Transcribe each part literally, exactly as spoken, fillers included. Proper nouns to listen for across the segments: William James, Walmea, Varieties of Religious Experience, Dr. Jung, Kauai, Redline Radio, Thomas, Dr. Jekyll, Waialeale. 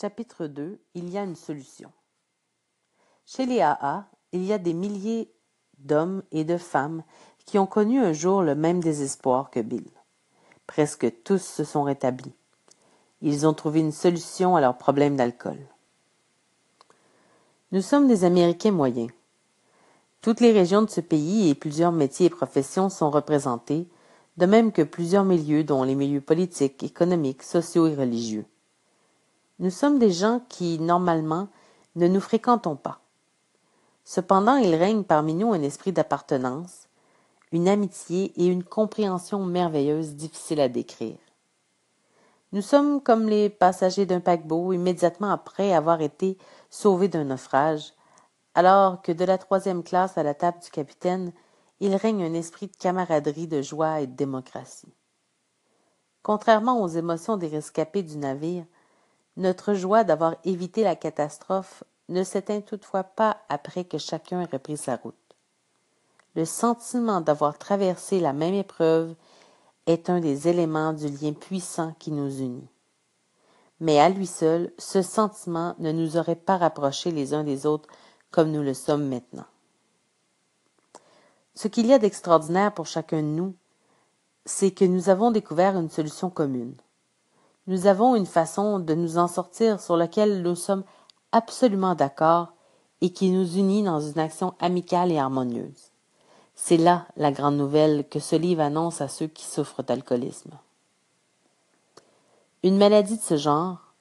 Chapitre deux. Il y a une solution. Chez les A A, il y a des milliers d'hommes et de femmes qui ont connu un jour le même désespoir que Bill. Presque tous se sont rétablis. Ils ont trouvé une solution à leur problème d'alcool. Nous sommes des Américains moyens. Toutes les régions de ce pays et plusieurs métiers et professions sont représentés, de même que plusieurs milieux dont les milieux politiques, économiques, sociaux et religieux. Nous sommes des gens qui, normalement, ne nous fréquentons pas. Cependant, il règne parmi nous un esprit d'appartenance, une amitié et une compréhension merveilleuse difficile à décrire. Nous sommes comme les passagers d'un paquebot immédiatement après avoir été sauvés d'un naufrage, alors que de la troisième classe à la table du capitaine, il règne un esprit de camaraderie, de joie et de démocratie. Contrairement aux émotions des rescapés du navire, notre joie d'avoir évité la catastrophe ne s'éteint toutefois pas après que chacun ait repris sa route. Le sentiment d'avoir traversé la même épreuve est un des éléments du lien puissant qui nous unit. Mais à lui seul, ce sentiment ne nous aurait pas rapprochés les uns des autres comme nous le sommes maintenant. Ce qu'il y a d'extraordinaire pour chacun de nous, c'est que nous avons découvert une solution commune. Nous avons une façon de nous en sortir sur laquelle nous sommes absolument d'accord et qui nous unit dans une action amicale et harmonieuse. C'est là la grande nouvelle que ce livre annonce à ceux qui souffrent d'alcoolisme. Une maladie de ce genre,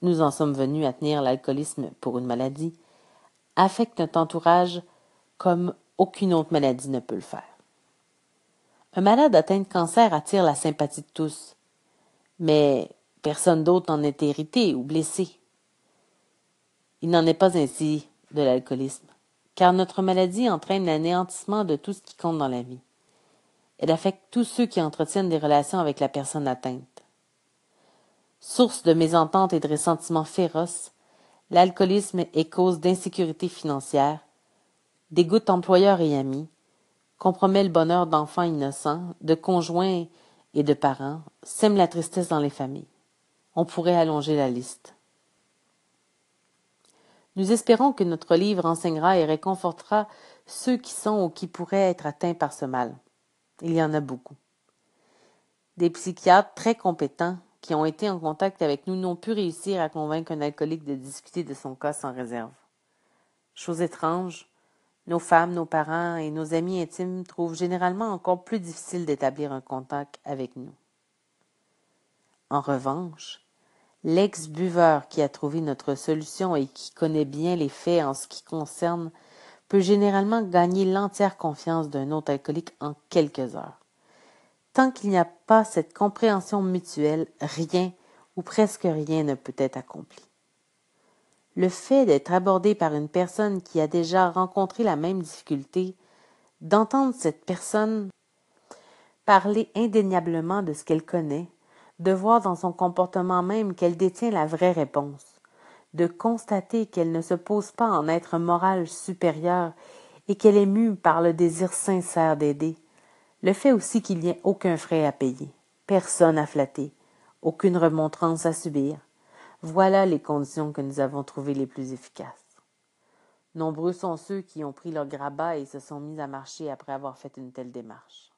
nous en sommes venus à tenir l'alcoolisme pour une maladie, affecte notre entourage comme aucune autre maladie ne peut le faire. Un malade atteint de cancer attire la sympathie de tous, mais personne d'autre n'en est hérité ou blessé. Il n'en est pas ainsi de l'alcoolisme, car notre maladie entraîne l'anéantissement de tout ce qui compte dans la vie. Elle affecte tous ceux qui entretiennent des relations avec la personne atteinte. Source de mésententes et de ressentiments féroces, l'alcoolisme est cause d'insécurité financière, dégoûte employeurs et amis, compromet le bonheur d'enfants innocents, de conjoints et de parents, sème la tristesse dans les familles. On pourrait allonger la liste. Nous espérons que notre livre enseignera et réconfortera ceux qui sont ou qui pourraient être atteints par ce mal. Il y en a beaucoup. Des psychiatres très compétents qui ont été en contact avec nous n'ont pu réussir à convaincre un alcoolique de discuter de son cas sans réserve. Chose étrange, nos femmes, nos parents et nos amis intimes trouvent généralement encore plus difficile d'établir un contact avec nous. En revanche, l'ex-buveur qui a trouvé notre solution et qui connaît bien les faits en ce qui concerne peut généralement gagner l'entière confiance d'un autre alcoolique en quelques heures. Tant qu'il n'y a pas cette compréhension mutuelle, rien ou presque rien ne peut être accompli. Le fait d'être abordé par une personne qui a déjà rencontré la même difficulté, d'entendre cette personne parler indéniablement de ce qu'elle connaît, de voir dans son comportement même qu'elle détient la vraie réponse, de constater qu'elle ne se pose pas en être moral supérieur et qu'elle est mue par le désir sincère d'aider, le fait aussi qu'il n'y ait aucun frais à payer, personne à flatter, aucune remontrance à subir, voilà les conditions que nous avons trouvées les plus efficaces. Nombreux sont ceux qui ont pris leur grabat et se sont mis à marcher après avoir fait une telle démarche.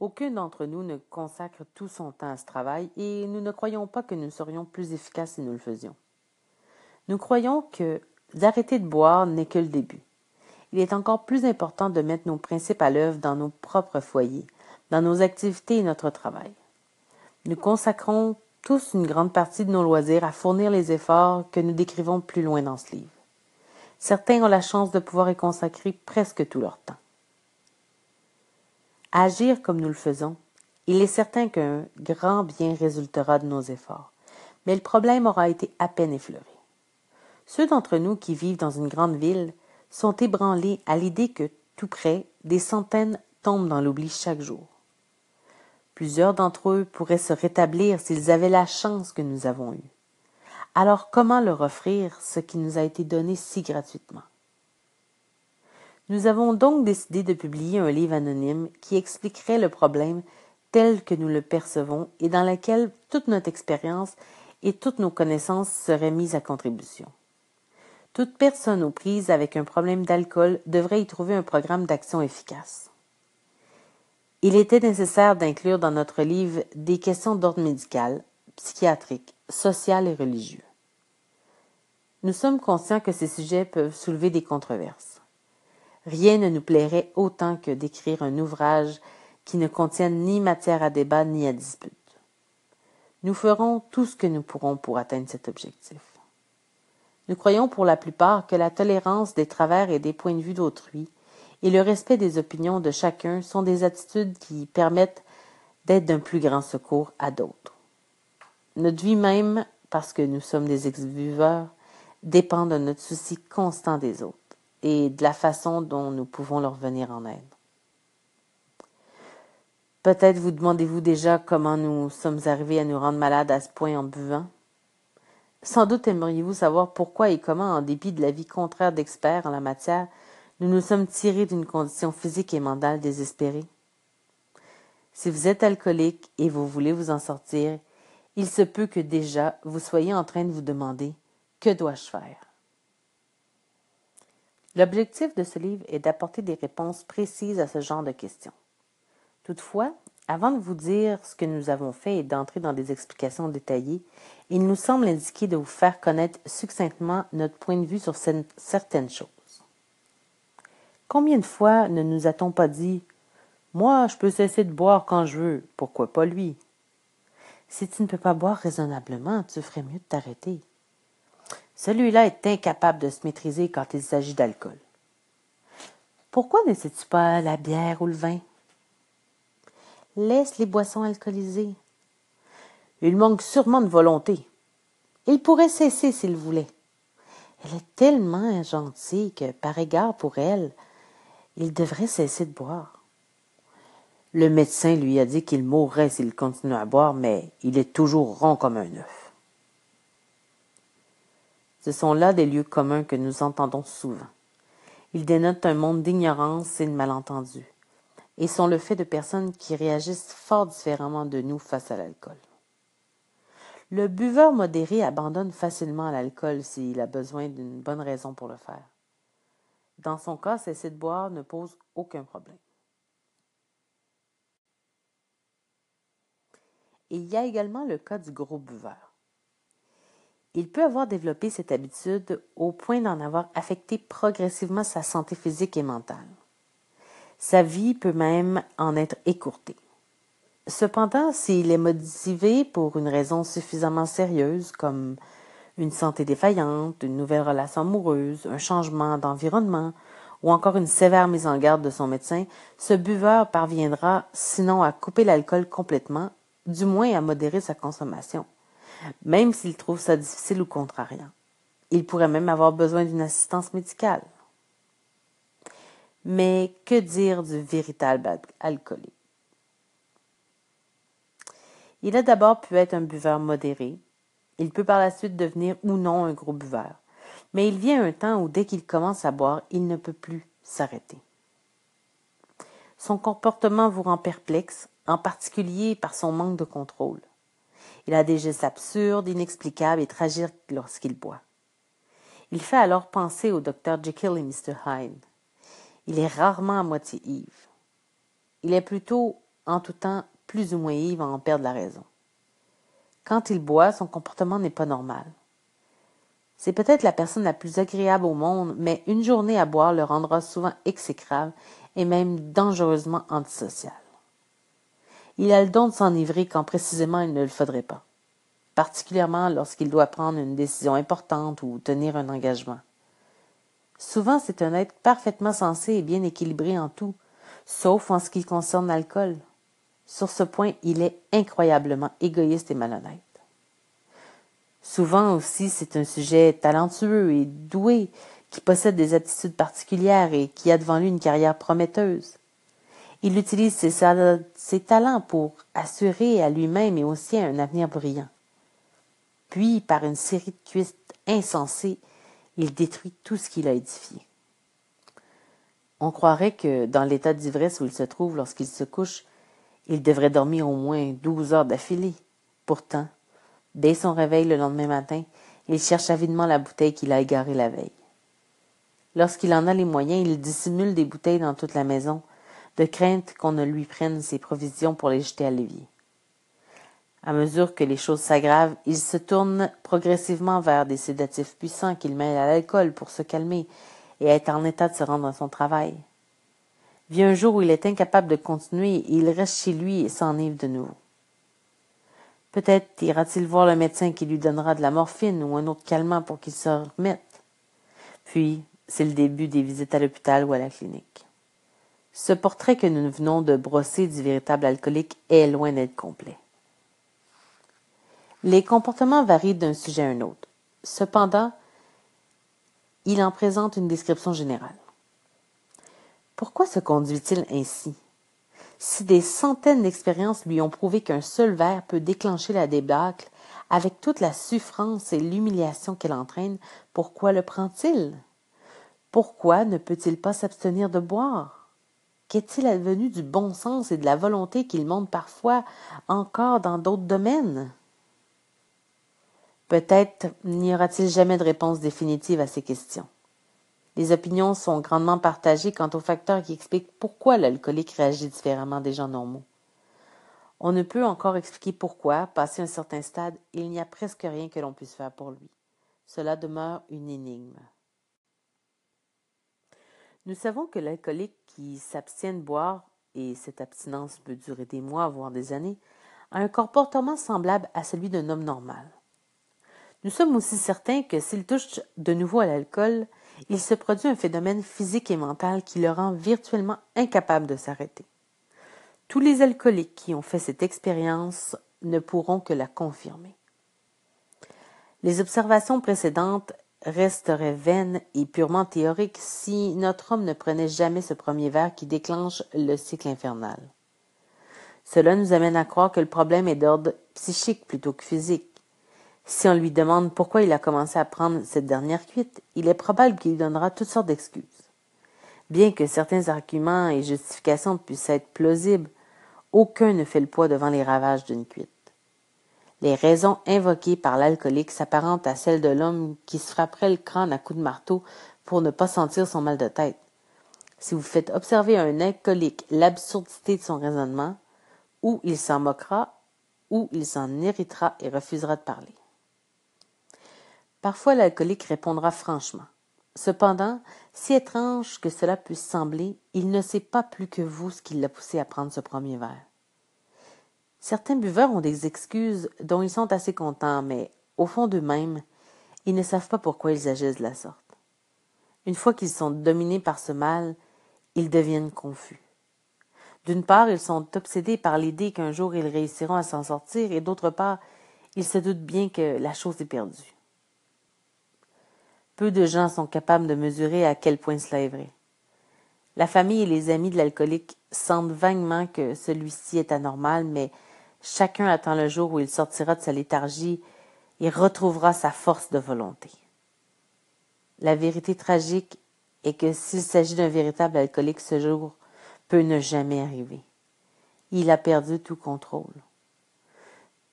Aucun d'entre nous ne consacre tout son temps à ce travail et nous ne croyons pas que nous serions plus efficaces si nous le faisions. Nous croyons que d'arrêter de boire n'est que le début. Il est encore plus important de mettre nos principes à l'œuvre dans nos propres foyers, dans nos activités et notre travail. Nous consacrons tous une grande partie de nos loisirs à fournir les efforts que nous décrivons plus loin dans ce livre. Certains ont la chance de pouvoir y consacrer presque tout leur temps. À agir comme nous le faisons, il est certain qu'un grand bien résultera de nos efforts, mais le problème aura été à peine effleuré. Ceux d'entre nous qui vivent dans une grande ville sont ébranlés à l'idée que, tout près, des centaines tombent dans l'oubli chaque jour. Plusieurs d'entre eux pourraient se rétablir s'ils avaient la chance que nous avons eue. Alors comment leur offrir ce qui nous a été donné si gratuitement? Nous avons donc décidé de publier un livre anonyme qui expliquerait le problème tel que nous le percevons et dans lequel toute notre expérience et toutes nos connaissances seraient mises à contribution. Toute personne aux prises avec un problème d'alcool devrait y trouver un programme d'action efficace. Il était nécessaire d'inclure dans notre livre des questions d'ordre médical, psychiatrique, social et religieux. Nous sommes conscients que ces sujets peuvent soulever des controverses. Rien ne nous plairait autant que d'écrire un ouvrage qui ne contienne ni matière à débat ni à dispute. Nous ferons tout ce que nous pourrons pour atteindre cet objectif. Nous croyons pour la plupart que la tolérance des travers et des points de vue d'autrui et le respect des opinions de chacun sont des attitudes qui permettent d'être d'un plus grand secours à d'autres. Notre vie même, parce que nous sommes des ex-buveurs, dépend de notre souci constant des autres et de la façon dont nous pouvons leur venir en aide. Peut-être vous demandez-vous déjà comment nous sommes arrivés à nous rendre malades à ce point en buvant. Sans doute aimeriez-vous savoir pourquoi et comment, en dépit de l'avis contraire d'experts en la matière, nous nous sommes tirés d'une condition physique et mentale désespérée. Si vous êtes alcoolique et vous voulez vous en sortir, il se peut que déjà vous soyez en train de vous demander « Que dois-je faire ?» L'objectif de ce livre est d'apporter des réponses précises à ce genre de questions. Toutefois, avant de vous dire ce que nous avons fait et d'entrer dans des explications détaillées, il nous semble indiqué de vous faire connaître succinctement notre point de vue sur certaines choses. Combien de fois ne nous a-t-on pas dit « Moi, je peux cesser de boire quand je veux, pourquoi pas lui » Si tu ne peux pas boire raisonnablement, tu ferais mieux de t'arrêter. Celui-là est incapable de se maîtriser quand il s'agit d'alcool. Pourquoi n'essaies-tu pas la bière ou le vin? Laisse les boissons alcoolisées. Il manque sûrement de volonté. Il pourrait cesser s'il voulait. Elle est tellement gentille que, par égard pour elle, il devrait cesser de boire. Le médecin lui a dit qu'il mourrait s'il continuait à boire, mais il est toujours rond comme un œuf. Ce sont là des lieux communs que nous entendons souvent. Ils dénotent un monde d'ignorance et de malentendus, et sont le fait de personnes qui réagissent fort différemment de nous face à l'alcool. Le buveur modéré abandonne facilement l'alcool s'il a besoin d'une bonne raison pour le faire. Dans son cas, cesser de boire ne pose aucun problème. Et il y a également le cas du gros buveur. Il peut avoir développé cette habitude au point d'en avoir affecté progressivement sa santé physique et mentale. Sa vie peut même en être écourtée. Cependant, s'il est motivé pour une raison suffisamment sérieuse, comme une santé défaillante, une nouvelle relation amoureuse, un changement d'environnement ou encore une sévère mise en garde de son médecin, ce buveur parviendra sinon à couper l'alcool complètement, du moins à modérer sa consommation, même s'il trouve ça difficile ou contrariant. Il pourrait même avoir besoin d'une assistance médicale. Mais que dire du véritable alcoolique? Il a d'abord pu être un buveur modéré. Il peut par la suite devenir ou non un gros buveur. Mais il vient un temps où dès qu'il commence à boire, il ne peut plus s'arrêter. Son comportement vous rend perplexe, en particulier par son manque de contrôle. Il a des gestes absurdes, inexplicables et tragiques lorsqu'il boit. Il fait alors penser au docteur Jekyll et monsieur Hyde. Il est rarement à moitié ivre. Il est plutôt, en tout temps, plus ou moins ivre à en perdre la raison. Quand il boit, son comportement n'est pas normal. C'est peut-être la personne la plus agréable au monde, mais une journée à boire le rendra souvent exécrable et même dangereusement antisocial. Il a le don de s'enivrer quand précisément il ne le faudrait pas, particulièrement lorsqu'il doit prendre une décision importante ou tenir un engagement. Souvent, c'est un être parfaitement sensé et bien équilibré en tout, sauf en ce qui concerne l'alcool. Sur ce point, il est incroyablement égoïste et malhonnête. Souvent aussi, c'est un sujet talentueux et doué, qui possède des aptitudes particulières et qui a devant lui une carrière prometteuse. Il utilise ses, ses talents pour assurer à lui-même et aussi à un avenir brillant. Puis, par une série de cuistes insensées, il détruit tout ce qu'il a édifié. On croirait que, dans l'état d'ivresse où il se trouve lorsqu'il se couche, il devrait dormir au moins douze heures d'affilée. Pourtant, Dès son réveil le lendemain matin, il cherche avidement la bouteille qu'il a égarée la veille. Lorsqu'il en a les moyens, il dissimule des bouteilles dans toute la maison, de crainte qu'on ne lui prenne ses provisions pour les jeter à l'évier. À mesure que les choses s'aggravent, il se tourne progressivement vers des sédatifs puissants qu'il mêle à l'alcool pour se calmer et être en état de se rendre à son travail. Vient un jour où il est incapable de continuer et il reste chez lui et s'enivre de nouveau. Peut-être ira-t-il voir le médecin qui lui donnera de la morphine ou un autre calmant pour qu'il se remette. Puis, c'est le début des visites à l'hôpital ou à la clinique. Ce portrait que nous venons de brosser du véritable alcoolique est loin d'être complet. Les comportements varient d'un sujet à un autre. Cependant, il en présente une description générale. Pourquoi se conduit-il ainsi? Si des centaines d'expériences lui ont prouvé qu'un seul verre peut déclencher la débâcle, avec toute la souffrance et l'humiliation qu'elle entraîne, pourquoi le prend-il? Pourquoi ne peut-il pas s'abstenir de boire? Qu'est-il advenu du bon sens et de la volonté qu'il montre parfois encore dans d'autres domaines? Peut-être n'y aura-t-il jamais de réponse définitive à ces questions. Les opinions sont grandement partagées quant aux facteurs qui expliquent pourquoi l'alcoolique réagit différemment des gens normaux. On ne peut encore expliquer pourquoi, passé un certain stade, il n'y a presque rien que l'on puisse faire pour lui. Cela demeure une énigme. Nous savons que l'alcoolique qui s'abstient de boire, et cette abstinence peut durer des mois, voire des années, a un comportement semblable à celui d'un homme normal. Nous sommes aussi certains que s'il touche de nouveau à l'alcool, il se produit un phénomène physique et mental qui le rend virtuellement incapable de s'arrêter. Tous les alcooliques qui ont fait cette expérience ne pourront que la confirmer. Les observations précédentes resteraient vaines et purement théoriques si notre homme ne prenait jamais ce premier verre qui déclenche le cycle infernal. Cela nous amène à croire que le problème est d'ordre psychique plutôt que physique. Si on lui demande pourquoi il a commencé à prendre cette dernière cuite, il est probable qu'il lui donnera toutes sortes d'excuses. Bien que certains arguments et justifications puissent être plausibles, aucun ne fait le poids devant les ravages d'une cuite. Les raisons invoquées par l'alcoolique s'apparentent à celles de l'homme qui se frapperait le crâne à coups de marteau pour ne pas sentir son mal de tête. Si vous faites observer à un alcoolique l'absurdité de son raisonnement, ou il s'en moquera, ou il s'en irritera et refusera de parler. Parfois, l'alcoolique répondra franchement. Cependant, si étrange que cela puisse sembler, il ne sait pas plus que vous ce qui l'a poussé à prendre ce premier verre. Certains buveurs ont des excuses dont ils sont assez contents, mais au fond d'eux-mêmes, ils ne savent pas pourquoi ils agissent de la sorte. Une fois qu'ils sont dominés par ce mal, ils deviennent confus. D'une part, ils sont obsédés par l'idée qu'un jour ils réussiront à s'en sortir, et d'autre part, ils se doutent bien que la chose est perdue. Peu de gens sont capables de mesurer à quel point cela est vrai. La famille et les amis de l'alcoolique sentent vaguement que celui-ci est anormal, mais chacun attend le jour où il sortira de sa léthargie et retrouvera sa force de volonté. La vérité tragique est que s'il s'agit d'un véritable alcoolique, ce jour peut ne jamais arriver. Il a perdu tout contrôle.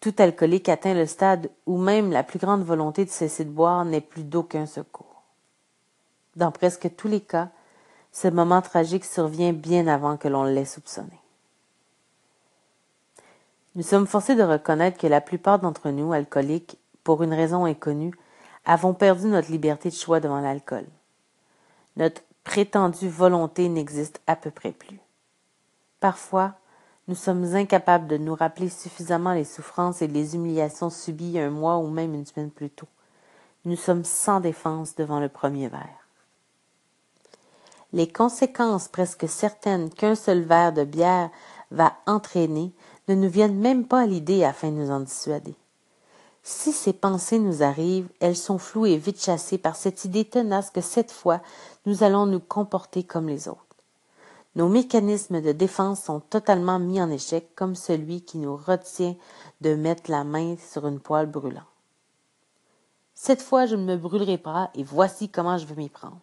Tout alcoolique atteint le stade où même la plus grande volonté de cesser de boire n'est plus d'aucun secours. Dans presque tous les cas, ce moment tragique survient bien avant que l'on l'ait soupçonné. Nous sommes forcés de reconnaître que la plupart d'entre nous, alcooliques, pour une raison inconnue, avons perdu notre liberté de choix devant l'alcool. Notre prétendue volonté n'existe à peu près plus. Parfois, nous sommes incapables de nous rappeler suffisamment les souffrances et les humiliations subies un mois ou même une semaine plus tôt. Nous sommes sans défense devant le premier verre. Les conséquences presque certaines qu'un seul verre de bière va entraîner ne nous viennent même pas à l'idée afin de nous en dissuader. Si ces pensées nous arrivent, elles sont floues et vite chassées par cette idée tenace que cette fois, nous allons nous comporter comme les autres. Nos mécanismes de défense sont totalement mis en échec, comme celui qui nous retient de mettre la main sur une poêle brûlante. Cette fois, je ne me brûlerai pas et voici comment je vais m'y prendre,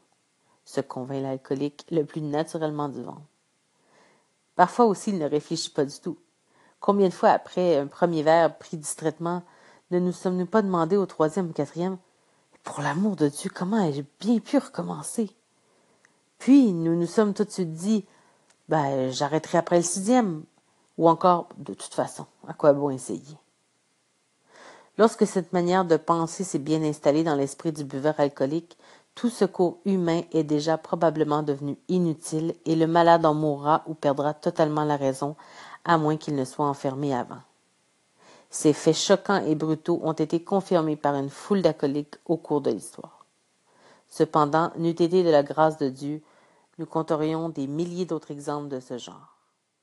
se convainc l'alcoolique le plus naturellement du monde. Parfois aussi, il ne réfléchit pas du tout. Combien de fois après un premier verre pris distraitement, Ne nous sommes-nous pas demandé au troisième ou quatrième « Pour l'amour de Dieu, comment ai-je bien pu recommencer? » Puis, nous nous sommes tout de suite dit « Ben, j'arrêterai après le sixième. » Ou encore « De toute façon, à quoi bon essayer? » Lorsque cette manière de penser s'est bien installée dans l'esprit du buveur alcoolique, tout secours humain est déjà probablement devenu inutile et le malade en mourra ou perdra totalement la raison, à moins qu'il ne soit enfermé avant. Ces faits choquants et brutaux ont été confirmés par une foule d'alcooliques au cours de l'histoire. Cependant, n'eût été de la grâce de Dieu, nous compterions des milliers d'autres exemples de ce genre.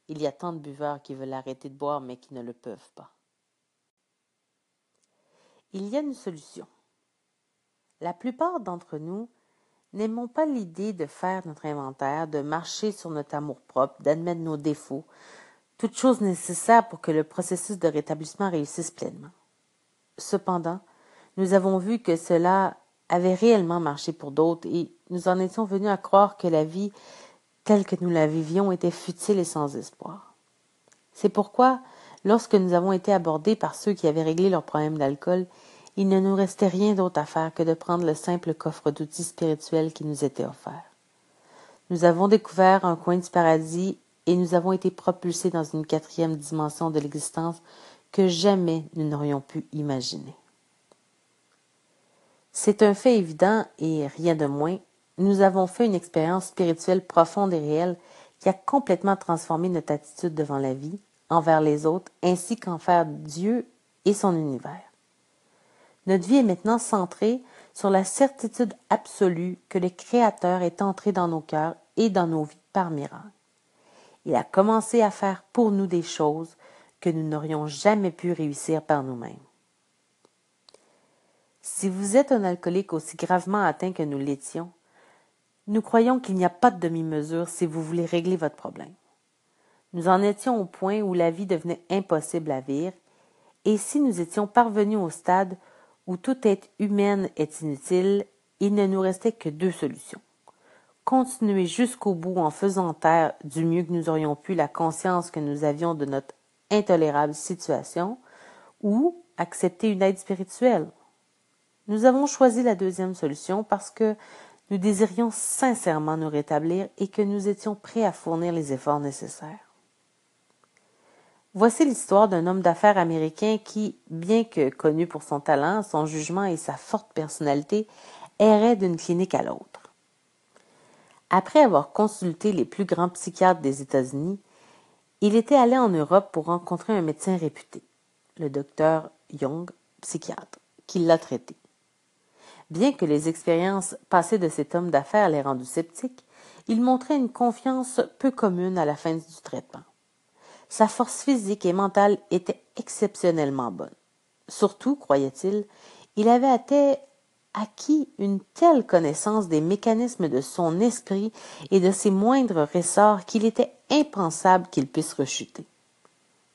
Il y a tant de buveurs qui veulent arrêter de boire mais qui ne le peuvent pas. Il y a une solution. La plupart d'entre nous n'aimons pas l'idée de faire notre inventaire, de marcher sur notre amour-propre, d'admettre nos défauts, toutes choses nécessaires pour que le processus de rétablissement réussisse pleinement. Cependant, nous avons vu que cela avait réellement marché pour d'autres et nous en étions venus à croire que la vie telle que nous la vivions était futile et sans espoir. C'est pourquoi, lorsque nous avons été abordés par ceux qui avaient réglé leurs problèmes d'alcool, il ne nous restait rien d'autre à faire que de prendre le simple coffre d'outils spirituels qui nous était offert. Nous avons découvert un coin du paradis et nous avons été propulsés dans une quatrième dimension de l'existence que jamais nous n'aurions pu imaginer. C'est un fait évident et rien de moins, nous avons fait une expérience spirituelle profonde et réelle qui a complètement transformé notre attitude devant la vie, envers les autres, ainsi qu'envers Dieu et son univers. Notre vie est maintenant centrée sur la certitude absolue que le Créateur est entré dans nos cœurs et dans nos vies par miracle. Il a commencé à faire pour nous des choses que nous n'aurions jamais pu réussir par nous-mêmes. Si vous êtes un alcoolique aussi gravement atteint que nous l'étions, nous croyons qu'il n'y a pas de demi-mesure si vous voulez régler votre problème. Nous en étions au point où la vie devenait impossible à vivre, et si nous étions parvenus au stade où toute aide humaine est inutile, il ne nous restait que deux solutions. Continuer jusqu'au bout en faisant taire du mieux que nous aurions pu la conscience que nous avions de notre intolérable situation, ou accepter une aide spirituelle. Nous avons choisi la deuxième solution parce que nous désirions sincèrement nous rétablir et que nous étions prêts à fournir les efforts nécessaires. Voici l'histoire d'un homme d'affaires américain qui, bien que connu pour son talent, son jugement et sa forte personnalité, errait d'une clinique à l'autre. Après avoir consulté les plus grands psychiatres des États-Unis, il était allé en Europe pour rencontrer un médecin réputé, le docteur Jung, psychiatre, qui l'a traité. Bien que les expériences passées de cet homme d'affaires l'aient rendu sceptique, il montrait une confiance peu commune à la fin du traitement. Sa force physique et mentale était exceptionnellement bonne. Surtout, croyait-il, il avait acquis une telle connaissance des mécanismes de son esprit et de ses moindres ressorts qu'il était impensable qu'il puisse rechuter.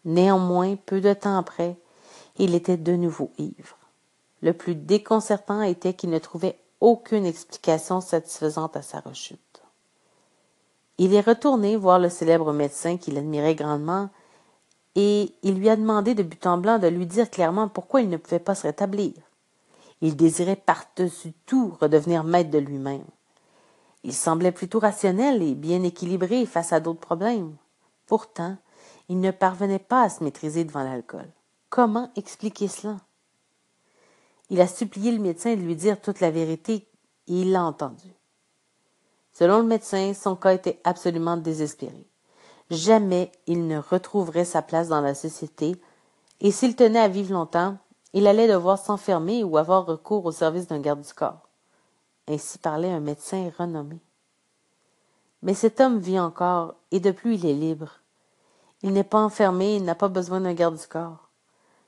Néanmoins, peu de temps après, il était de nouveau ivre. Le plus déconcertant était qu'il ne trouvait aucune explication satisfaisante à sa rechute. Il est retourné voir le célèbre médecin qu'il admirait grandement et il lui a demandé de but en blanc de lui dire clairement pourquoi il ne pouvait pas se rétablir. Il désirait par-dessus tout redevenir maître de lui-même. Il semblait plutôt rationnel et bien équilibré face à d'autres problèmes. Pourtant, il ne parvenait pas à se maîtriser devant l'alcool. Comment expliquer cela? Il a supplié le médecin de lui dire toute la vérité et il l'a entendu. Selon le médecin, son cas était absolument désespéré. Jamais il ne retrouverait sa place dans la société, et s'il tenait à vivre longtemps, il allait devoir s'enfermer ou avoir recours au service d'un garde du corps. Ainsi parlait un médecin renommé. Mais cet homme vit encore, et de plus il est libre. Il n'est pas enfermé, il n'a pas besoin d'un garde du corps.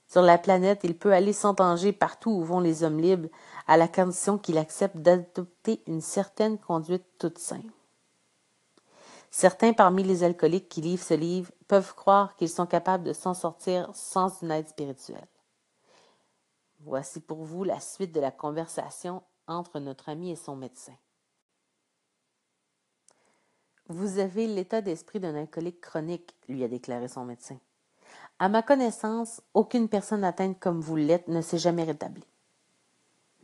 Sur la planète, il peut aller sans danger partout où vont les hommes libres, à la condition qu'il accepte d'adopter une certaine conduite toute simple. Certains parmi les alcooliques qui livrent ce livre peuvent croire qu'ils sont capables de s'en sortir sans une aide spirituelle. Voici pour vous la suite de la conversation entre notre ami et son médecin. « Vous avez l'état d'esprit d'un alcoolique chronique », lui a déclaré son médecin. À ma connaissance, aucune personne atteinte comme vous l'êtes ne s'est jamais rétablie. »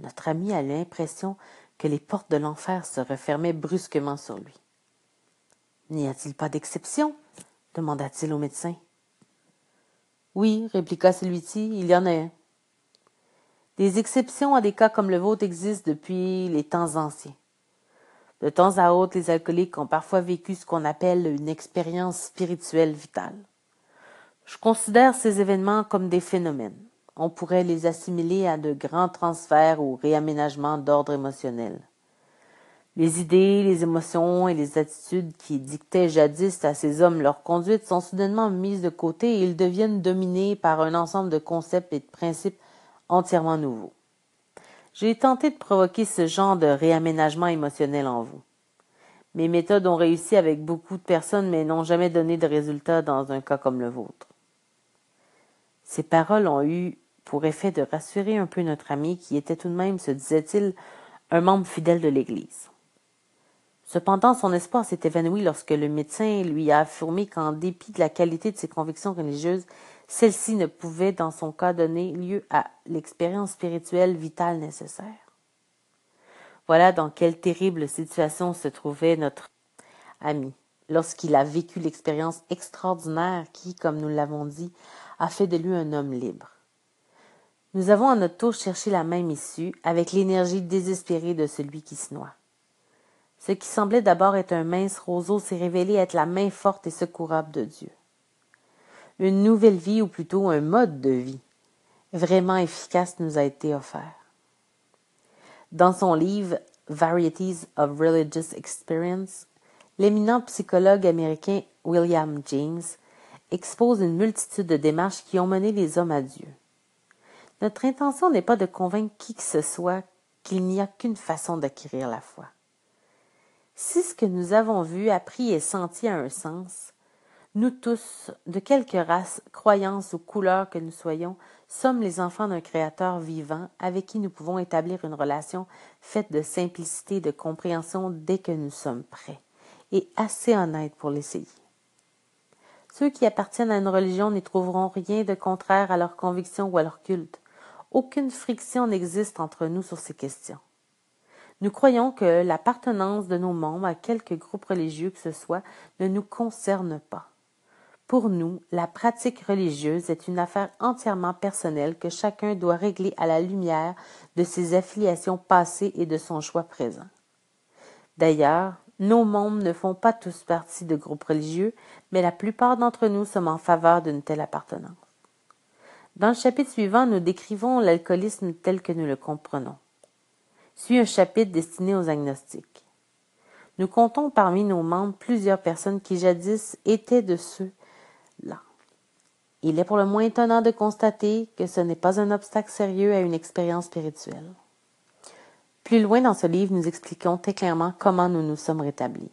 Notre ami a l'impression que les portes de l'enfer se refermaient brusquement sur lui. « N'y a-t-il pas d'exception? » demanda-t-il au médecin. « Oui, » répliqua celui-ci, « il y en a un. Des exceptions à des cas comme le vôtre existent depuis les temps anciens. De temps à autre, les alcooliques ont parfois vécu ce qu'on appelle une expérience spirituelle vitale. Je considère ces événements comme des phénomènes. On pourrait les assimiler à de grands transferts ou réaménagements d'ordre émotionnel. Les idées, les émotions et les attitudes qui dictaient jadis à ces hommes leur conduite sont soudainement mises de côté et ils deviennent dominés par un ensemble de concepts et de principes entièrement nouveaux. J'ai tenté de provoquer ce genre de réaménagement émotionnel en vous. Mes méthodes ont réussi avec beaucoup de personnes, mais n'ont jamais donné de résultats dans un cas comme le vôtre. » Ces paroles ont eu pour effet de rassurer un peu notre ami, qui était tout de même, se disait-il, un membre fidèle de l'Église. Cependant, son espoir s'est évanoui lorsque le médecin lui a affirmé qu'en dépit de la qualité de ses convictions religieuses, celle-ci ne pouvait, dans son cas, donner lieu à l'expérience spirituelle vitale nécessaire. Voilà dans quelle terrible situation se trouvait notre ami lorsqu'il a vécu l'expérience extraordinaire qui, comme nous l'avons dit, a fait de lui un homme libre. Nous avons à notre tour cherché la même issue avec l'énergie désespérée de celui qui se noie. Ce qui semblait d'abord être un mince roseau s'est révélé être la main forte et secourable de Dieu. Une nouvelle vie, ou plutôt un mode de vie, vraiment efficace nous a été offert. Dans son livre « Varieties of Religious Experience », l'éminent psychologue américain William James expose une multitude de démarches qui ont mené les hommes à Dieu. Notre intention n'est pas de convaincre qui que ce soit qu'il n'y a qu'une façon d'acquérir la foi. Si ce que nous avons vu, appris et senti a un sens, nous tous, de quelque race, croyance ou couleur que nous soyons, sommes les enfants d'un Créateur vivant avec qui nous pouvons établir une relation faite de simplicité et de compréhension dès que nous sommes prêts et assez honnêtes pour l'essayer. Ceux qui appartiennent à une religion n'y trouveront rien de contraire à leur conviction ou à leur culte. Aucune friction n'existe entre nous sur ces questions. Nous croyons que l'appartenance de nos membres à quelque groupe religieux que ce soit ne nous concerne pas. Pour nous, la pratique religieuse est une affaire entièrement personnelle que chacun doit régler à la lumière de ses affiliations passées et de son choix présent. D'ailleurs, nos membres ne font pas tous partie de groupes religieux, mais la plupart d'entre nous sommes en faveur d'une telle appartenance. Dans le chapitre suivant, nous décrivons l'alcoolisme tel que nous le comprenons. Suit un chapitre destiné aux agnostiques. Nous comptons parmi nos membres plusieurs personnes qui jadis étaient de ceux-là. Il est pour le moins étonnant de constater que ce n'est pas un obstacle sérieux à une expérience spirituelle. Plus loin dans ce livre, nous expliquons très clairement comment nous nous sommes rétablis.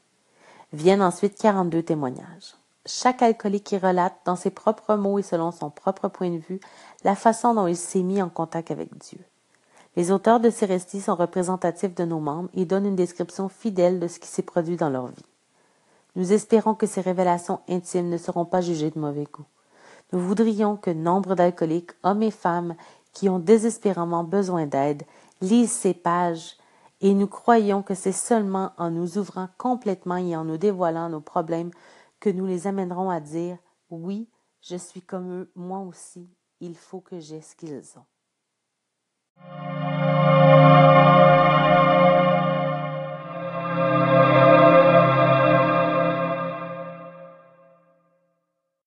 Viennent ensuite quarante-deux témoignages. Chaque alcoolique qui relate, dans ses propres mots et selon son propre point de vue, la façon dont il s'est mis en contact avec Dieu. Les auteurs de ces récits sont représentatifs de nos membres et donnent une description fidèle de ce qui s'est produit dans leur vie. Nous espérons que ces révélations intimes ne seront pas jugées de mauvais goût. Nous voudrions que nombre d'alcooliques, hommes et femmes, qui ont désespérément besoin d'aide, lisent ces pages et nous croyons que c'est seulement en nous ouvrant complètement et en nous dévoilant nos problèmes que nous les amènerons à dire « Oui, je suis comme eux, moi aussi, il faut que j'aie ce qu'ils ont. »